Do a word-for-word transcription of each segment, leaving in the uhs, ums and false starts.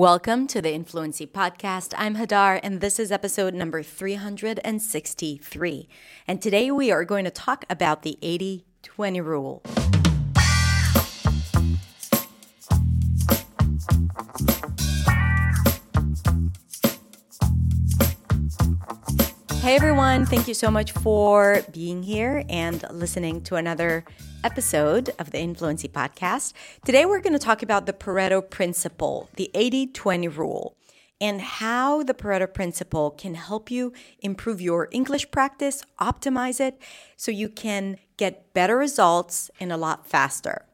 Welcome to the Influency Podcast. I'm Hadar, and this is episode number three hundred sixty-three. And today we are going to talk about the eighty twenty rule. Hey everyone, thank you so much for being here and listening to another episode of the Influency Podcast. Today we're going to talk about the Pareto Principle, the eighty twenty rule, and how the Pareto Principle can help you improve your English practice, optimize it, so you can get better results and a lot faster.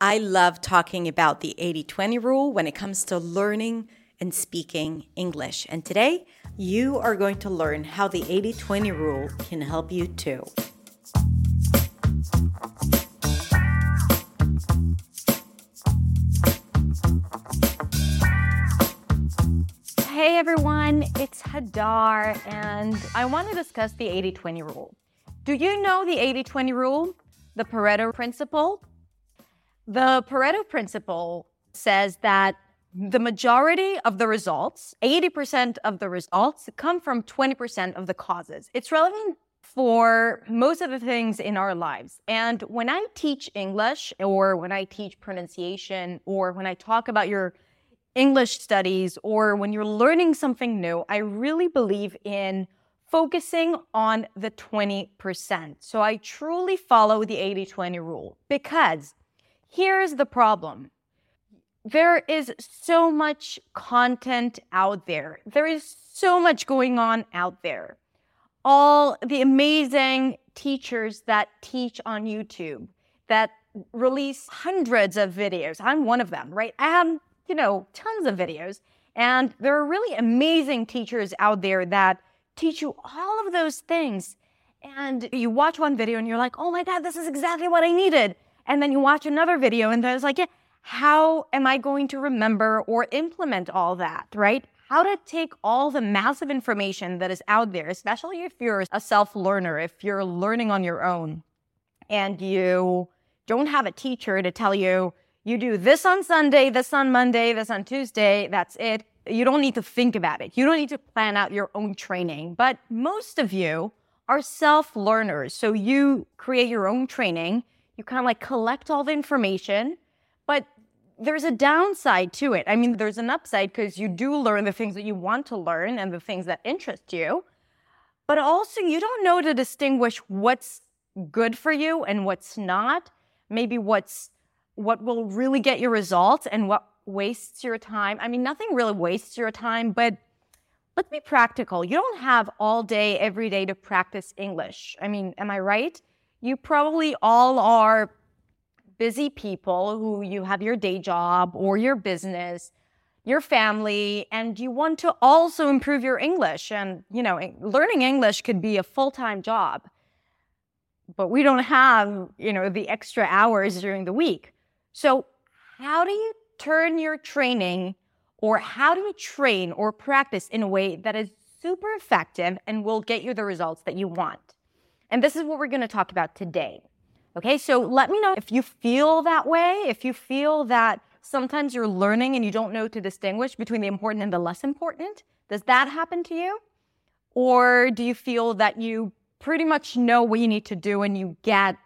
I love talking about the eighty twenty rule when it comes to learning and speaking English. And today, you are going to learn how the eighty twenty rule can help you too. Hey everyone, it's Hadar, and I want to discuss the eighty twenty rule. Do you know the eighty twenty rule? The Pareto Principle? The Pareto Principle says that the majority of the results, eighty percent of the results, come from twenty percent of the causes. It's relevant for most of the things in our lives. And when I teach English, or when I teach pronunciation, or when I talk about your English studies, or when you're learning something new, I really believe in focusing on the twenty percent. So I truly follow the eighty twenty rule, because here's the problem. There is so much content out there. There is so much going on out there. All the amazing teachers that teach on YouTube, that release hundreds of videos. I'm one of them, right? I have, you know, tons of videos. And there are really amazing teachers out there that teach you all of those things. And you watch one video and you're like, oh my God, this is exactly what I needed. And then you watch another video and there's like, yeah, how am I going to remember or implement all that, right? How to take all the massive information that is out there, especially if you're a self-learner, if you're learning on your own and you don't have a teacher to tell you, you do this on Sunday, this on Monday, this on Tuesday, that's it. You don't need to think about it. You don't need to plan out your own training. But most of you are self-learners. So you create your own training. You kind of like collect all the information. But there's a downside to it. I mean, there's an upside because you do learn the things that you want to learn and the things that interest you. But also, you don't know to distinguish what's good for you and what's not. Maybe what's what will really get your results and what wastes your time. I mean, nothing really wastes your time, but let's be practical. You don't have all day, every day to practice English. I mean, am I right? You probably all are busy people who you have your day job or your business, your family, and you want to also improve your English. And, you know, learning English could be a full-time job, but we don't have, you know, the extra hours during the week. So how do you turn your training or how do you train or practice in a way that is super effective and will get you the results that you want? And this is what we're going to talk about today. Okay, so let me know if you feel that way, if you feel that sometimes you're learning and you don't know to distinguish between the important and the less important. Does that happen to you? Or do you feel that you pretty much know what you need to do and you get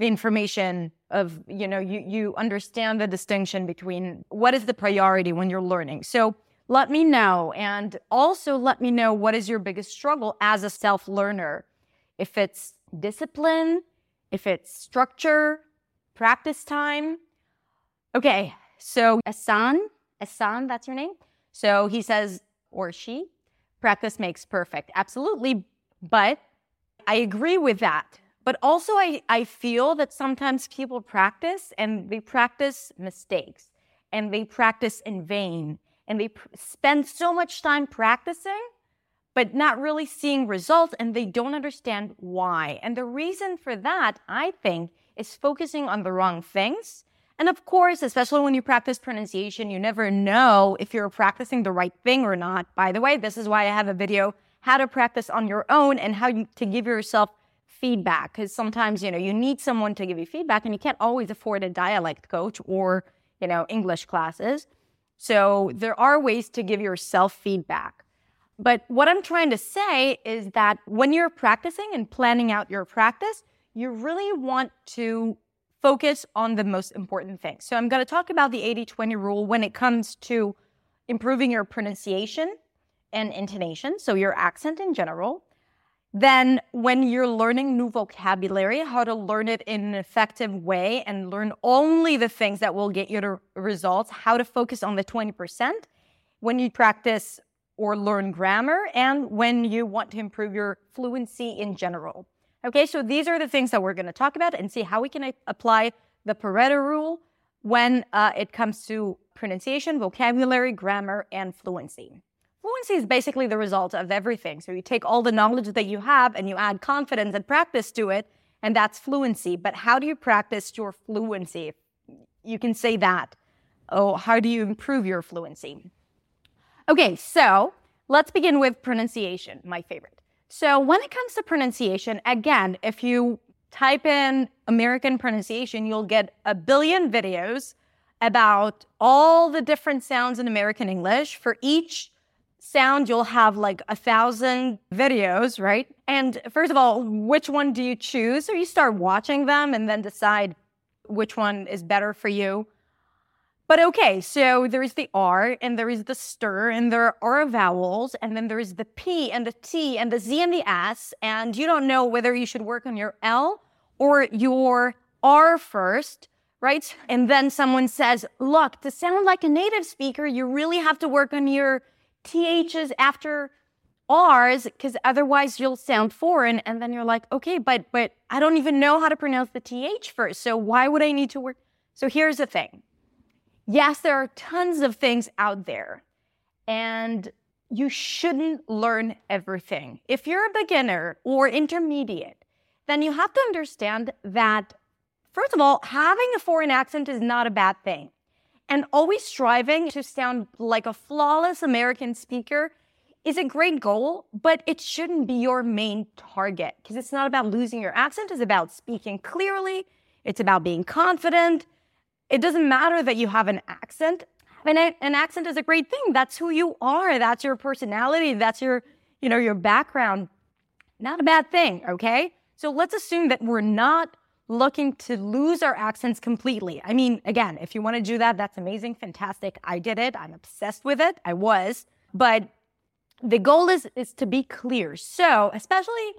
the information of, you know, you, you understand the distinction between what is the priority when you're learning? So let me know. And also let me know what is your biggest struggle as a self-learner. If it's discipline, if it's structure, practice time. Okay, so Asan, Asan, that's your name. So he says, or she, practice makes perfect. Absolutely, but I agree with that. But also I, I feel that sometimes people practice and they practice mistakes and they practice in vain and they pr- spend so much time practicing but not really seeing results, and they don't understand why. And the reason for that, I think, is focusing on the wrong things. And of course, especially when you practice pronunciation, you never know if you're practicing the right thing or not. By the way, this is why I have a video, how to practice on your own and how you, to give yourself feedback. Because sometimes, you know, you need someone to give you feedback, and you can't always afford a dialect coach or, you know, English classes. So there are ways to give yourself feedback. But what I'm trying to say is that when you're practicing and planning out your practice, you really want to focus on the most important thing. So I'm going to talk about the eighty twenty rule when it comes to improving your pronunciation and intonation, so your accent in general. Then when you're learning new vocabulary, how to learn it in an effective way and learn only the things that will get you to results, how to focus on the twenty percent when you practice or learn grammar, and when you want to improve your fluency in general. Okay, so these are the things that we're going to talk about and see how we can apply the Pareto rule when uh, it comes to pronunciation, vocabulary, grammar, and fluency. Fluency is basically the result of everything. So you take all the knowledge that you have and you add confidence and practice to it, and that's fluency. But how do you practice your fluency? You can say that. Oh, how do you improve your fluency? Okay, so let's begin with pronunciation, my favorite. So when it comes to pronunciation, again, if you type in American pronunciation, you'll get a billion videos about all the different sounds in American English. For each sound, you'll have like a thousand videos, right? And first of all, which one do you choose? So you start watching them and then decide which one is better for you. But okay, so there is the R, and there is the stir, and there are vowels, and then there is the P, and the T, and the Z, and the S, and you don't know whether you should work on your L or your R first, right? And then someone says, look, to sound like a native speaker, you really have to work on your T H's after R's, because otherwise you'll sound foreign. And then you're like, okay, but but I don't even know how to pronounce the T H first, so why would I need to work? So here's the thing. Yes, there are tons of things out there, and you shouldn't learn everything. If you're a beginner or intermediate, then you have to understand that, first of all, having a foreign accent is not a bad thing. And always striving to sound like a flawless American speaker is a great goal, but it shouldn't be your main target, because it's not about losing your accent. It's about speaking clearly. It's about being confident. It doesn't matter that you have an accent. And an accent is a great thing. That's who you are. That's your personality. That's your, you know, your background. Not a bad thing, okay? So let's assume that we're not looking to lose our accents completely. I mean, again, if you want to do that, that's amazing, fantastic. I did it. I'm obsessed with it. I was. But the goal is, is to be clear. So especially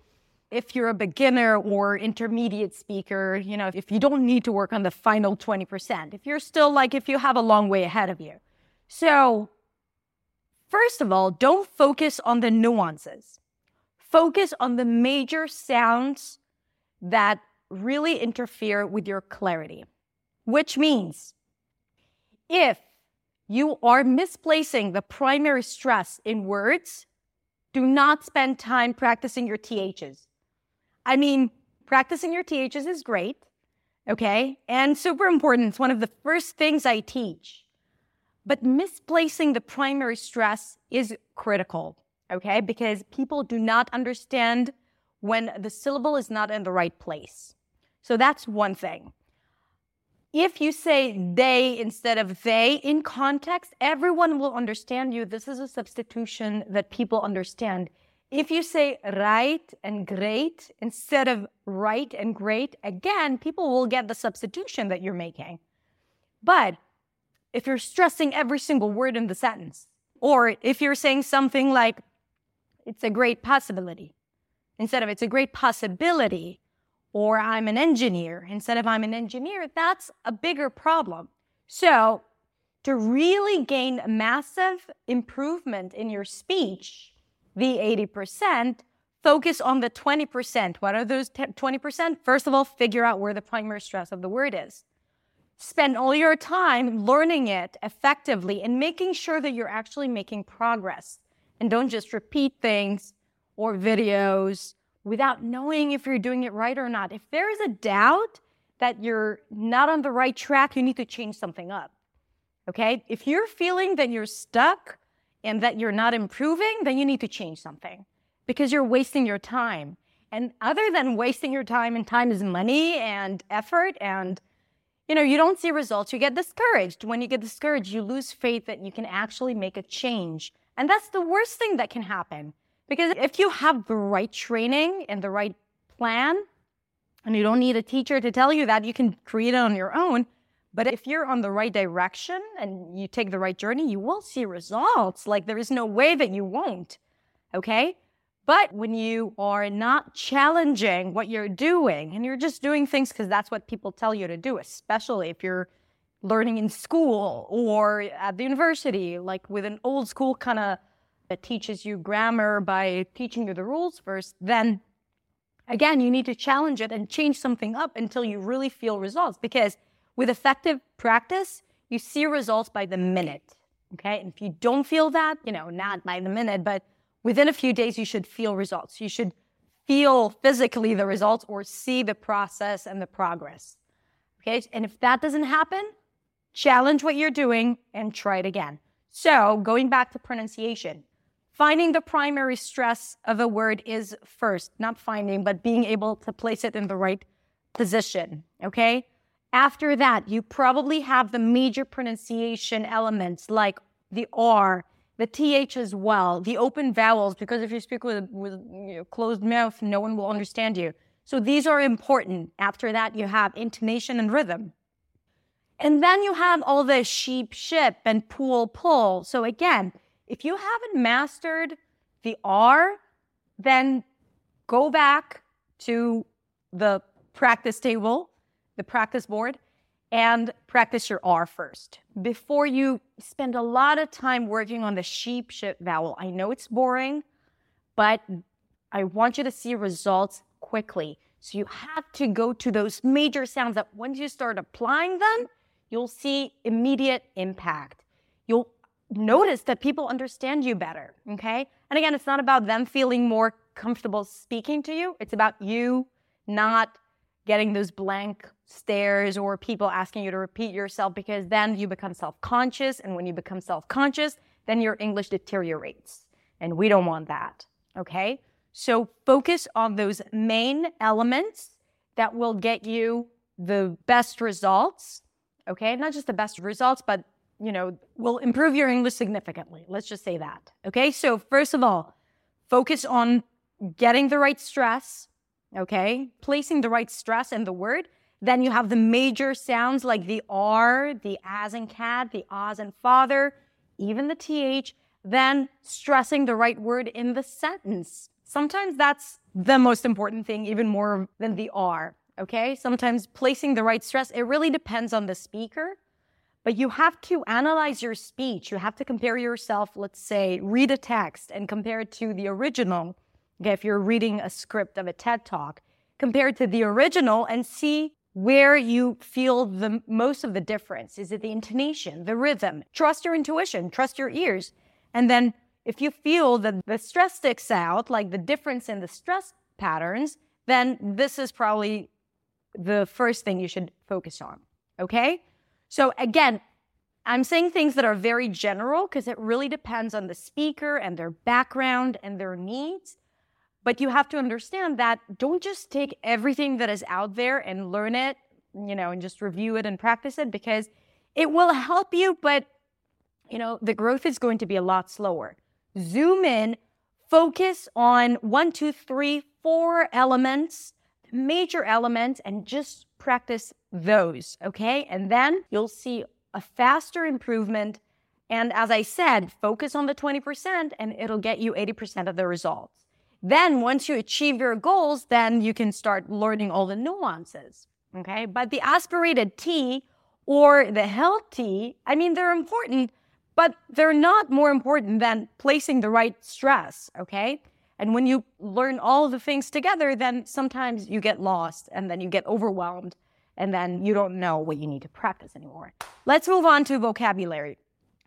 if you're a beginner or intermediate speaker, you know, if you don't need to work on the final twenty percent, if you're still like, if you have a long way ahead of you. So first of all, don't focus on the nuances. Focus on the major sounds that really interfere with your clarity, which means if you are misplacing the primary stress in words, do not spend time practicing your T H's. I mean, practicing your T H's is great, okay? And super important. It's one of the first things I teach. But misplacing the primary stress is critical, okay? Because people do not understand when the syllable is not in the right place. So that's one thing. If you say they instead of they in context, everyone will understand you. This is a substitution that people understand. If you say right and great instead of right and great, again, people will get the substitution that you're making. But if you're stressing every single word in the sentence, or if you're saying something like, it's a great possibility, instead of it's a great possibility, or I'm an engineer, instead of I'm an engineer, that's a bigger problem. So to really gain massive improvement in your speech, the eighty percent, focus on the twenty percent. What are those twenty percent? First of all, figure out where the primary stress of the word is. Spend all your time learning it effectively and making sure that you're actually making progress and don't just repeat things or videos without knowing if you're doing it right or not. If there is a doubt that you're not on the right track, you need to change something up, okay? If you're feeling that you're stuck and that you're not improving, then you need to change something because you're wasting your time. And other than wasting your time, and time is money and effort and, you know, you don't see results, you get discouraged. When you get discouraged, you lose faith that you can actually make a change. And that's the worst thing that can happen. Because if you have the right training and the right plan, and you don't need a teacher to tell you that, you can create it on your own. But if you're on the right direction and you take the right journey, you will see results. Like, there is no way that you won't, okay? But when you are not challenging what you're doing and you're just doing things because that's what people tell you to do, especially if you're learning in school or at the university, like with an old school kind of that teaches you grammar by teaching you the rules first, then again, you need to challenge it and change something up until you really feel results. Because with effective practice, you see results by the minute, okay? And if you don't feel that, you know, not by the minute, but within a few days, you should feel results. You should feel physically the results or see the process and the progress, okay? And if that doesn't happen, challenge what you're doing and try it again. So going back to pronunciation, finding the primary stress of a word is first, not finding, but being able to place it in the right position, okay? After that, you probably have the major pronunciation elements like the R, the T H as well, the open vowels, because if you speak with, with you know, closed mouth, no one will understand you. So these are important. After that, you have intonation and rhythm. And then you have all the sheep, ship, and pool, pull. So again, if you haven't mastered the R, then go back to the practice table, the practice board, and practice your R first before you spend a lot of time working on the sheep, ship vowel. I know it's boring, but I want you to see results quickly. So you have to go to those major sounds that once you start applying them, you'll see immediate impact. You'll notice that people understand you better, okay? And again, it's not about them feeling more comfortable speaking to you. It's about you not getting those blank stares or people asking you to repeat yourself, because then you become self-conscious. And when you become self-conscious, then your English deteriorates. And we don't want that, okay? So focus on those main elements that will get you the best results. Okay, not just the best results, but, you know, will improve your English significantly. Let's just say that. Okay, so first of all, focus on getting the right stress, okay, placing the right stress in the word. Then you have the major sounds like the R, the as in cat, the oz in father, even the T H. Then stressing the right word in the sentence. Sometimes that's the most important thing, even more than the R. Okay, sometimes placing the right stress, it really depends on the speaker, but you have to analyze your speech. You have to compare yourself, let's say, read a text and compare it to the original. Okay, if you're reading a script of a TED Talk, compare it to the original and see where you feel the most of the difference. Is it the intonation, the rhythm? Trust your intuition, trust your ears. And then if you feel that the stress sticks out, like the difference in the stress patterns, then this is probably the first thing you should focus on, okay? So again, I'm saying things that are very general because it really depends on the speaker and their background and their needs. But you have to understand that don't just take everything that is out there and learn it, you know, and just review it and practice it, because it will help you, but, you know, the growth is going to be a lot slower. Zoom in, focus on one, two, three, four elements, major elements, and just practice those, okay? And then you'll see a faster improvement. And as I said, focus on the twenty percent and it'll get you eighty percent of the results. Then once you achieve your goals, then you can start learning all the nuances, okay? But the aspirated T or the held T, I mean, they're important, but they're not more important than placing the right stress, okay? And when you learn all the things together, then sometimes you get lost and then you get overwhelmed and then you don't know what you need to practice anymore. Let's move on to vocabulary.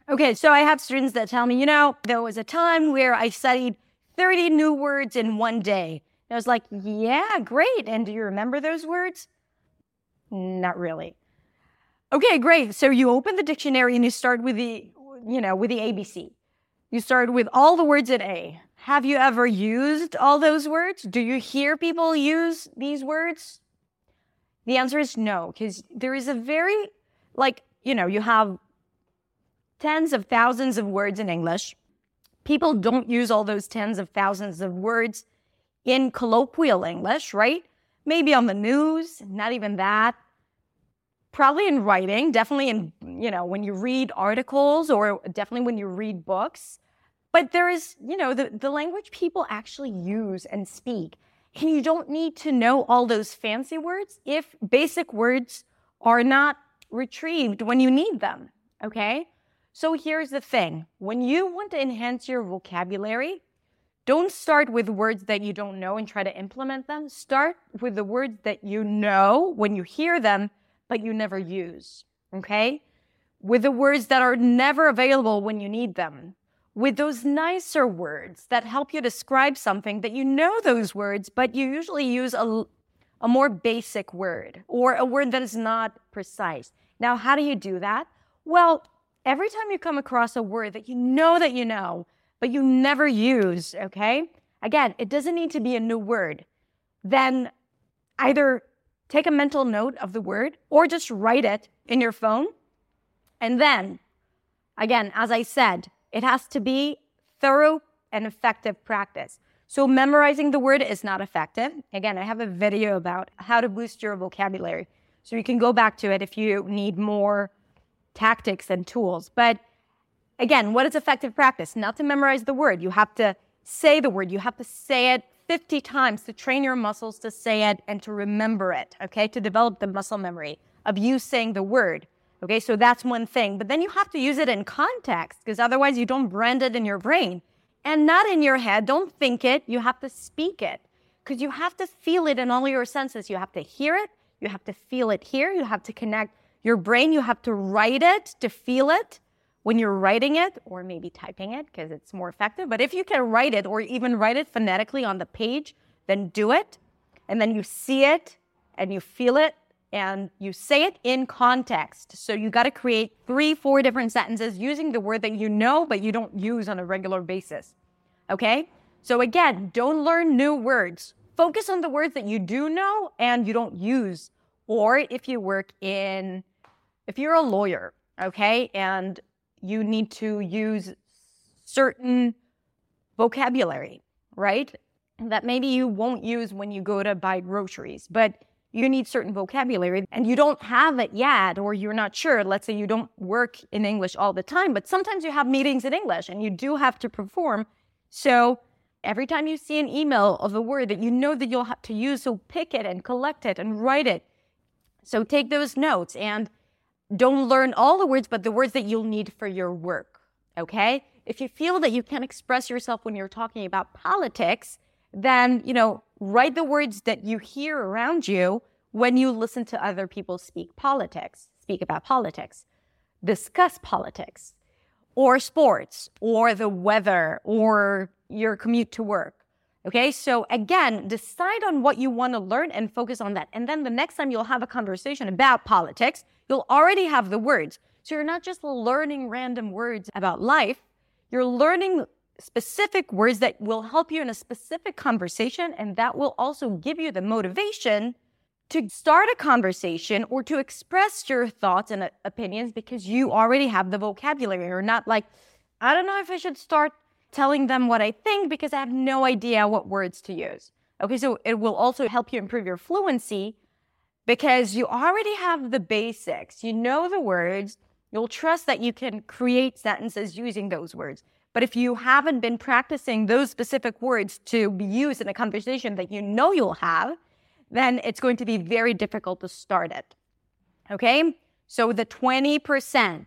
Okay, so I have students that tell me, you know, there was a time where I studied thirty new words in one day. And I was like, yeah, great. And do you remember those words? Not really. Okay, great. So you open the dictionary and you start with the, you know, with the A B C. You start with all the words in A. Have you ever used all those words? Do you hear people use these words? The answer is no, because there is a very, like, you know, you have tens of thousands of words in English. People don't use all those tens of thousands of words in colloquial English, right? Maybe on the news, not even that. Probably in writing, definitely in, you know, when you read articles or definitely when you read books. But there is, you know, the, the language people actually use and speak. And you don't need to know all those fancy words if basic words are not retrieved when you need them, okay? So here's the thing. When you want to enhance your vocabulary, don't start with words that you don't know and try to implement them. Start with the words that you know when you hear them, but you never use, okay? With the words that are never available when you need them. With those nicer words that help you describe something that you know those words, but you usually use a, a more basic word or a word that is not precise. Now, how do you do that? Well, every time you come across a word that you know that you know, but you never use, okay? Again, it doesn't need to be a new word. Then either take a mental note of the word or just write it in your phone. And then, again, as I said, it has to be thorough and effective practice. So memorizing the word is not effective. Again, I have a video about how to boost your vocabulary. So you can go back to it if you need more tactics and tools. But again, what is effective practice? Not to memorize the word. You have to say the word. You have to say it fifty times to train your muscles to say it and to remember it, okay? To develop the muscle memory of you saying the word. Okay, so that's one thing. But then you have to use it in context, because otherwise you don't brand it in your brain. And not in your head. Don't think it. You have to speak it. Because you have to feel it in all your senses. You have to hear it. You have to feel it here. You have to connect your brain. You have to write it to feel it when you're writing it, or maybe typing it, because it's more effective. But if you can write it, or even write it phonetically on the page, then do it. And then you see it, and you feel it. And you say it in context. So you got to create three, four different sentences using the word that you know, but you don't use on a regular basis. Okay? So again, don't learn new words. Focus on the words that you do know and you don't use. Or if you work in, if you're a lawyer, okay, and you need to use certain vocabulary, right? That maybe you won't use when you go to buy groceries, but you need certain vocabulary and you don't have it yet, or you're not sure. Let's say you don't work in English all the time, but sometimes you have meetings in English and you do have to perform. So every time you see an email of a word that you know that you'll have to use, so pick it and collect it and write it. So take those notes and don't learn all the words, but the words that you'll need for your work, okay? If you feel that you can't express yourself when you're talking about politics, then, you know, write the words that you hear around you when you listen to other people speak politics, speak about politics, discuss politics, or sports, or the weather, or your commute to work. Okay, so again, decide on what you want to learn and focus on that. And then the next time you'll have a conversation about politics, you'll already have the words. So you're not just learning random words about life, you're learning specific words that will help you in a specific conversation, and that will also give you the motivation to start a conversation or to express your thoughts and opinions, because you already have the vocabulary. You're not like, I don't know if I should start telling them what I think because I have no idea what words to use. Okay, so it will also help you improve your fluency because you already have the basics. You know the words. You'll trust that you can create sentences using those words. But if you haven't been practicing those specific words to be used in a conversation that you know you'll have, then it's going to be very difficult to start it, okay? So the twenty percent,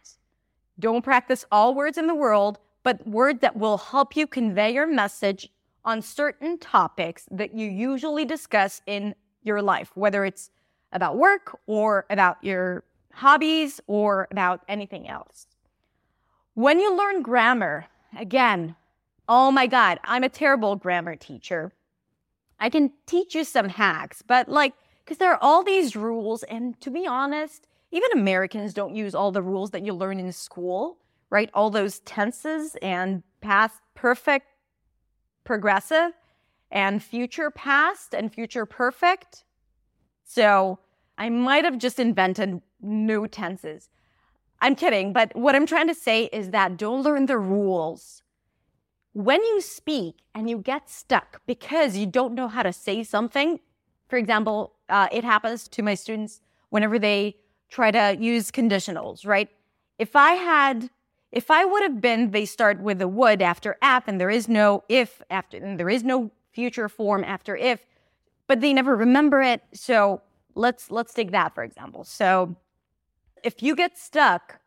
don't practice all words in the world, but words that will help you convey your message on certain topics that you usually discuss in your life, whether it's about work or about your hobbies or about anything else. When you learn grammar, again, oh my God, I'm a terrible grammar teacher. I can teach you some hacks, but like, because there are all these rules, and to be honest, even Americans don't use all the rules that you learn in school, right? All those tenses and past perfect, progressive, and future past and future perfect. So I might have just invented new tenses. I'm kidding, but what I'm trying to say is that don't learn the rules. When you speak and you get stuck because you don't know how to say something, for example, uh, it happens to my students whenever they try to use conditionals, right? If I had, if I would have been, they start with the would after app, and there is no if after, and there is no future form after if, but they never remember it. So let's let's take that, for example. So if you get stuck,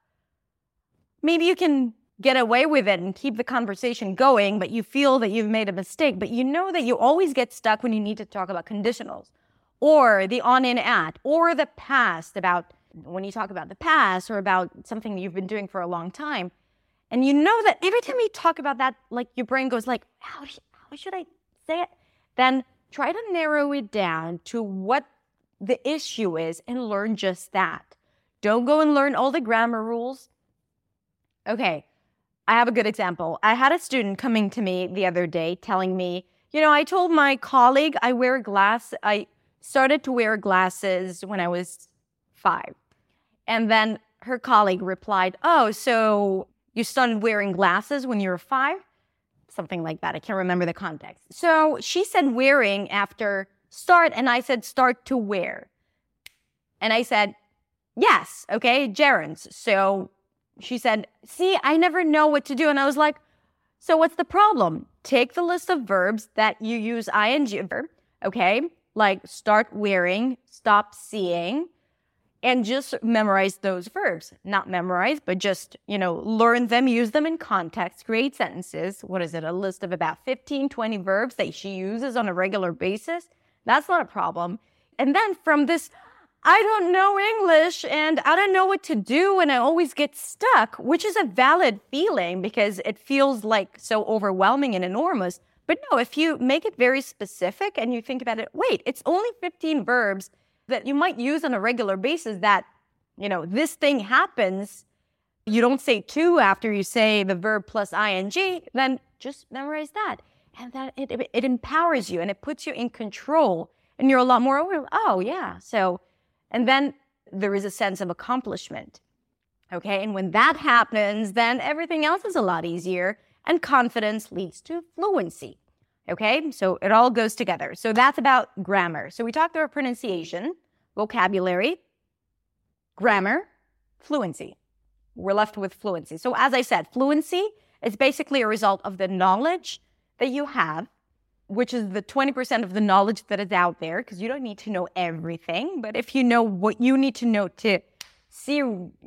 maybe you can get away with it and keep the conversation going, but you feel that you've made a mistake, but you know that you always get stuck when you need to talk about conditionals or the on and at or the past, about when you talk about the past or about something that you've been doing for a long time. And you know that every time you talk about that, like your brain goes like, how, do you, how should I say it? Then try to narrow it down to what the issue is and learn just that. Don't go and learn all the grammar rules. Okay, I have a good example. I had a student coming to me the other day telling me, you know, I told my colleague I wear glass. I started to wear glasses when I was five. And then her colleague replied, oh, so you started wearing glasses when you were five? Something like that. I can't remember the context. So she said wearing after start, and I said start to wear. And I said, yes, okay, gerunds. So she said, see, I never know what to do. And I was like, so what's the problem? Take the list of verbs that you use ing verb, okay, like start wearing, stop seeing, and just memorize those verbs. Not memorize, but just, you know, learn them, use them in context, create sentences. What is it? A list of about fifteen, twenty verbs that she uses on a regular basis. That's not a problem. And then from this, I don't know English and I don't know what to do and I always get stuck, which is a valid feeling because it feels like so overwhelming and enormous. But no, if you make it very specific and you think about it, wait, it's only fifteen verbs that you might use on a regular basis that, you know, this thing happens. You don't say to after you say the verb plus ing, then just memorize that. And that it, it empowers you and it puts you in control and you're a lot more aware. Oh, yeah. So, and then there is a sense of accomplishment, okay? And when that happens, then everything else is a lot easier, and confidence leads to fluency, okay? So it all goes together. So that's about grammar. So we talked about pronunciation, vocabulary, grammar, fluency. We're left with fluency. So as I said, fluency is basically a result of the knowledge that you have, which is the twenty percent of the knowledge that is out there, because you don't need to know everything. But if you know what you need to know to see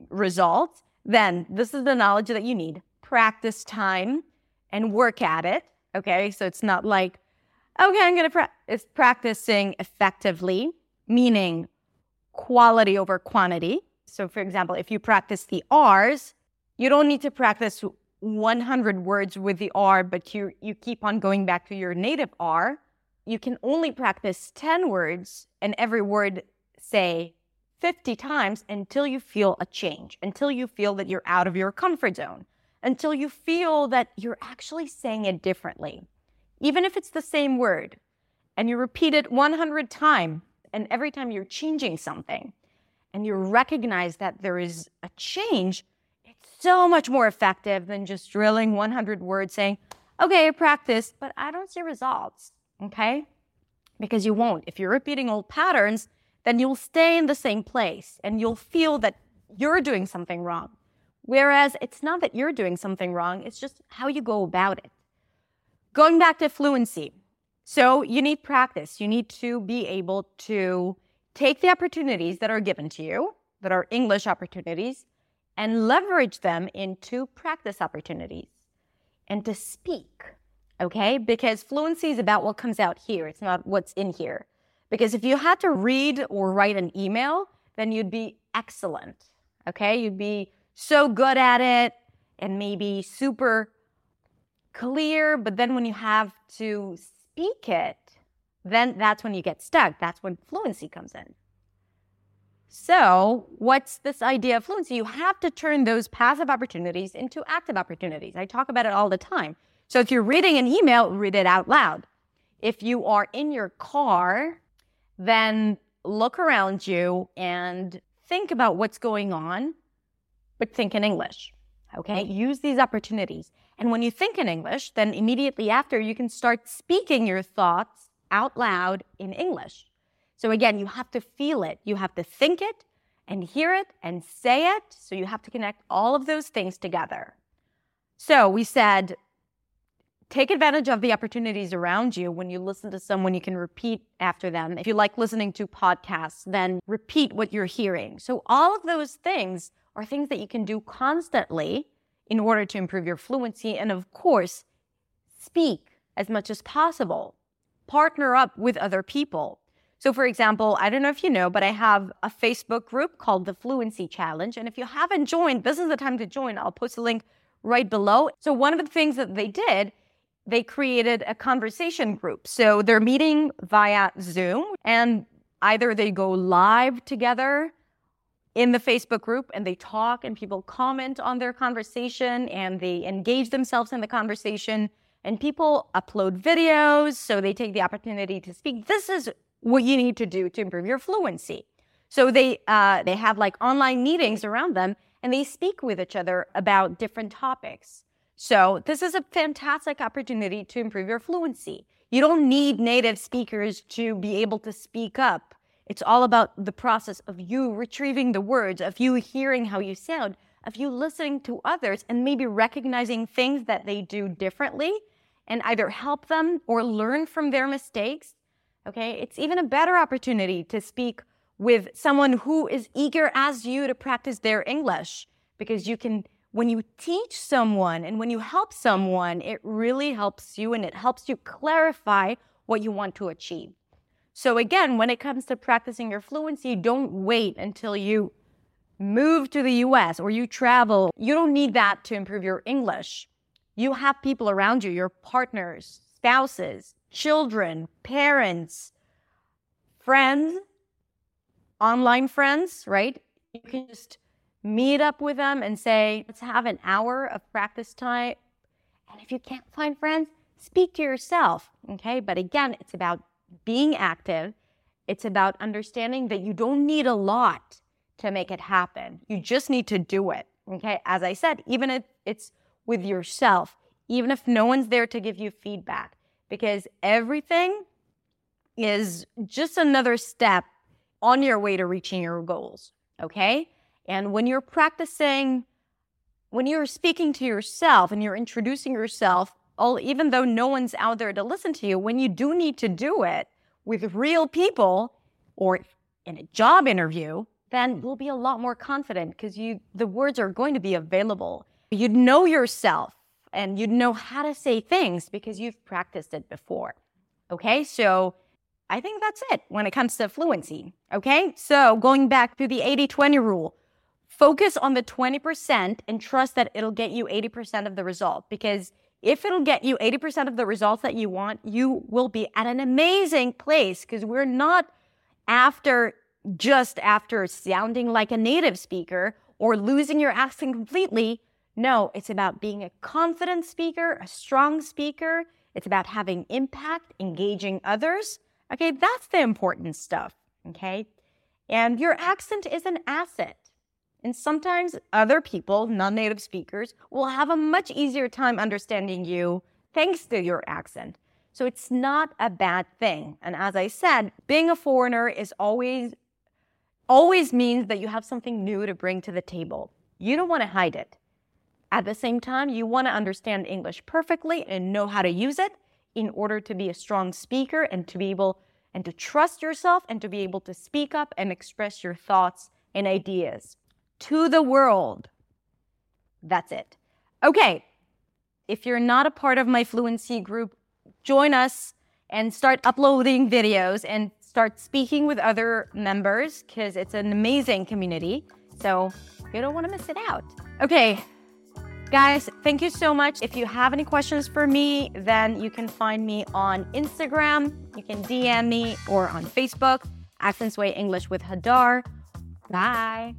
results, then this is the knowledge that you need. Practice time and work at it, okay? So it's not like, okay, I'm going to practice. It's practicing effectively, meaning quality over quantity. So for example, if you practice the R's, you don't need to practice one hundred words with the R, but you, you keep on going back to your native R. You can only practice ten words and every word say fifty times until you feel a change, until you feel that you're out of your comfort zone, until you feel that you're actually saying it differently. Even if it's the same word and you repeat it one hundred times and every time you're changing something and you recognize that there is a change, so much more effective than just drilling one hundred words saying, okay, I practiced, but I don't see results, okay? Because you won't. If you're repeating old patterns, then you'll stay in the same place and you'll feel that you're doing something wrong. Whereas it's not that you're doing something wrong, it's just how you go about it. Going back to fluency. So you need practice. You need to be able to take the opportunities that are given to you, that are English opportunities, and leverage them into practice opportunities and to speak, okay? Because fluency is about what comes out here. It's not what's in here. Because if you had to read or write an email, then you'd be excellent, okay? You'd be so good at it and maybe super clear, but then when you have to speak it, then that's when you get stuck. That's when fluency comes in. So what's this idea of fluency? You have to turn those passive opportunities into active opportunities. I talk about it all the time. So if you're reading an email, read it out loud. If you are in your car, then look around you and think about what's going on, but think in English, okay? Use these opportunities. And when you think in English, then immediately after, you can start speaking your thoughts out loud in English. So again, you have to feel it. You have to think it and hear it and say it. So you have to connect all of those things together. So we said, take advantage of the opportunities around you. When you listen to someone, you can repeat after them. If you like listening to podcasts, then repeat what you're hearing. So all of those things are things that you can do constantly in order to improve your fluency. And of course, speak as much as possible. Partner up with other people. So for example, I don't know if you know, but I have a Facebook group called The Fluency Challenge. And if you haven't joined, this is the time to join. I'll post a link right below. So one of the things that they did, they created a conversation group. So they're meeting via Zoom, and either they go live together in the Facebook group and they talk and people comment on their conversation and they engage themselves in the conversation, and people upload videos. So they take the opportunity to speak. This is what you need to do to improve your fluency. So they uh, they have like online meetings around them, and they speak with each other about different topics. So this is a fantastic opportunity to improve your fluency. You don't need native speakers to be able to speak up. It's all about the process of you retrieving the words, of you hearing how you sound, of you listening to others and maybe recognizing things that they do differently and either help them or learn from their mistakes. Okay, it's even a better opportunity to speak with someone who is eager as you to practice their English, because you can, when you teach someone and when you help someone, it really helps you and it helps you clarify what you want to achieve. So again, when it comes to practicing your fluency, don't wait until you move to the U S or you travel. You don't need that to improve your English. You have people around you, your partners, spouses, children, parents, friends, online friends, right? You can just meet up with them and say, let's have an hour of practice time. And if you can't find friends, speak to yourself, okay? But again, it's about being active. It's about understanding that you don't need a lot to make it happen. You just need to do it, okay? As I said, even if it's with yourself, even if no one's there to give you feedback, because everything is just another step on your way to reaching your goals, okay? And when you're practicing, when you're speaking to yourself and you're introducing yourself, all, even though no one's out there to listen to you, when you do need to do it with real people or in a job interview, then you'll be a lot more confident because you the words are going to be available. You'd know yourself. And you'd know how to say things because you've practiced it before, okay? So I think that's it when it comes to fluency, okay? So going back to the eighty twenty rule, focus on the twenty percent and trust that it'll get you eighty percent of the result, because if it'll get you eighty percent of the results that you want, you will be at an amazing place, because we're not after just after sounding like a native speaker or losing your accent completely. No, it's about being a confident speaker, a strong speaker. It's about having impact, engaging others. Okay, that's the important stuff, okay? And your accent is an asset. And sometimes other people, non-native speakers, will have a much easier time understanding you thanks to your accent. So it's not a bad thing. And as I said, being a foreigner is always, always means that you have something new to bring to the table. You don't want to hide it. At the same time, you want to understand English perfectly and know how to use it in order to be a strong speaker and to be able and to trust yourself and to be able to speak up and express your thoughts and ideas to the world. That's it. Okay, if you're not a part of my fluency group, join us and start uploading videos and start speaking with other members, because it's an amazing community. So you don't want to miss it out. Okay. Guys, thank you so much. If you have any questions for me, then you can find me on Instagram. You can D M me or on Facebook. Accents Way English with Hadar. Bye.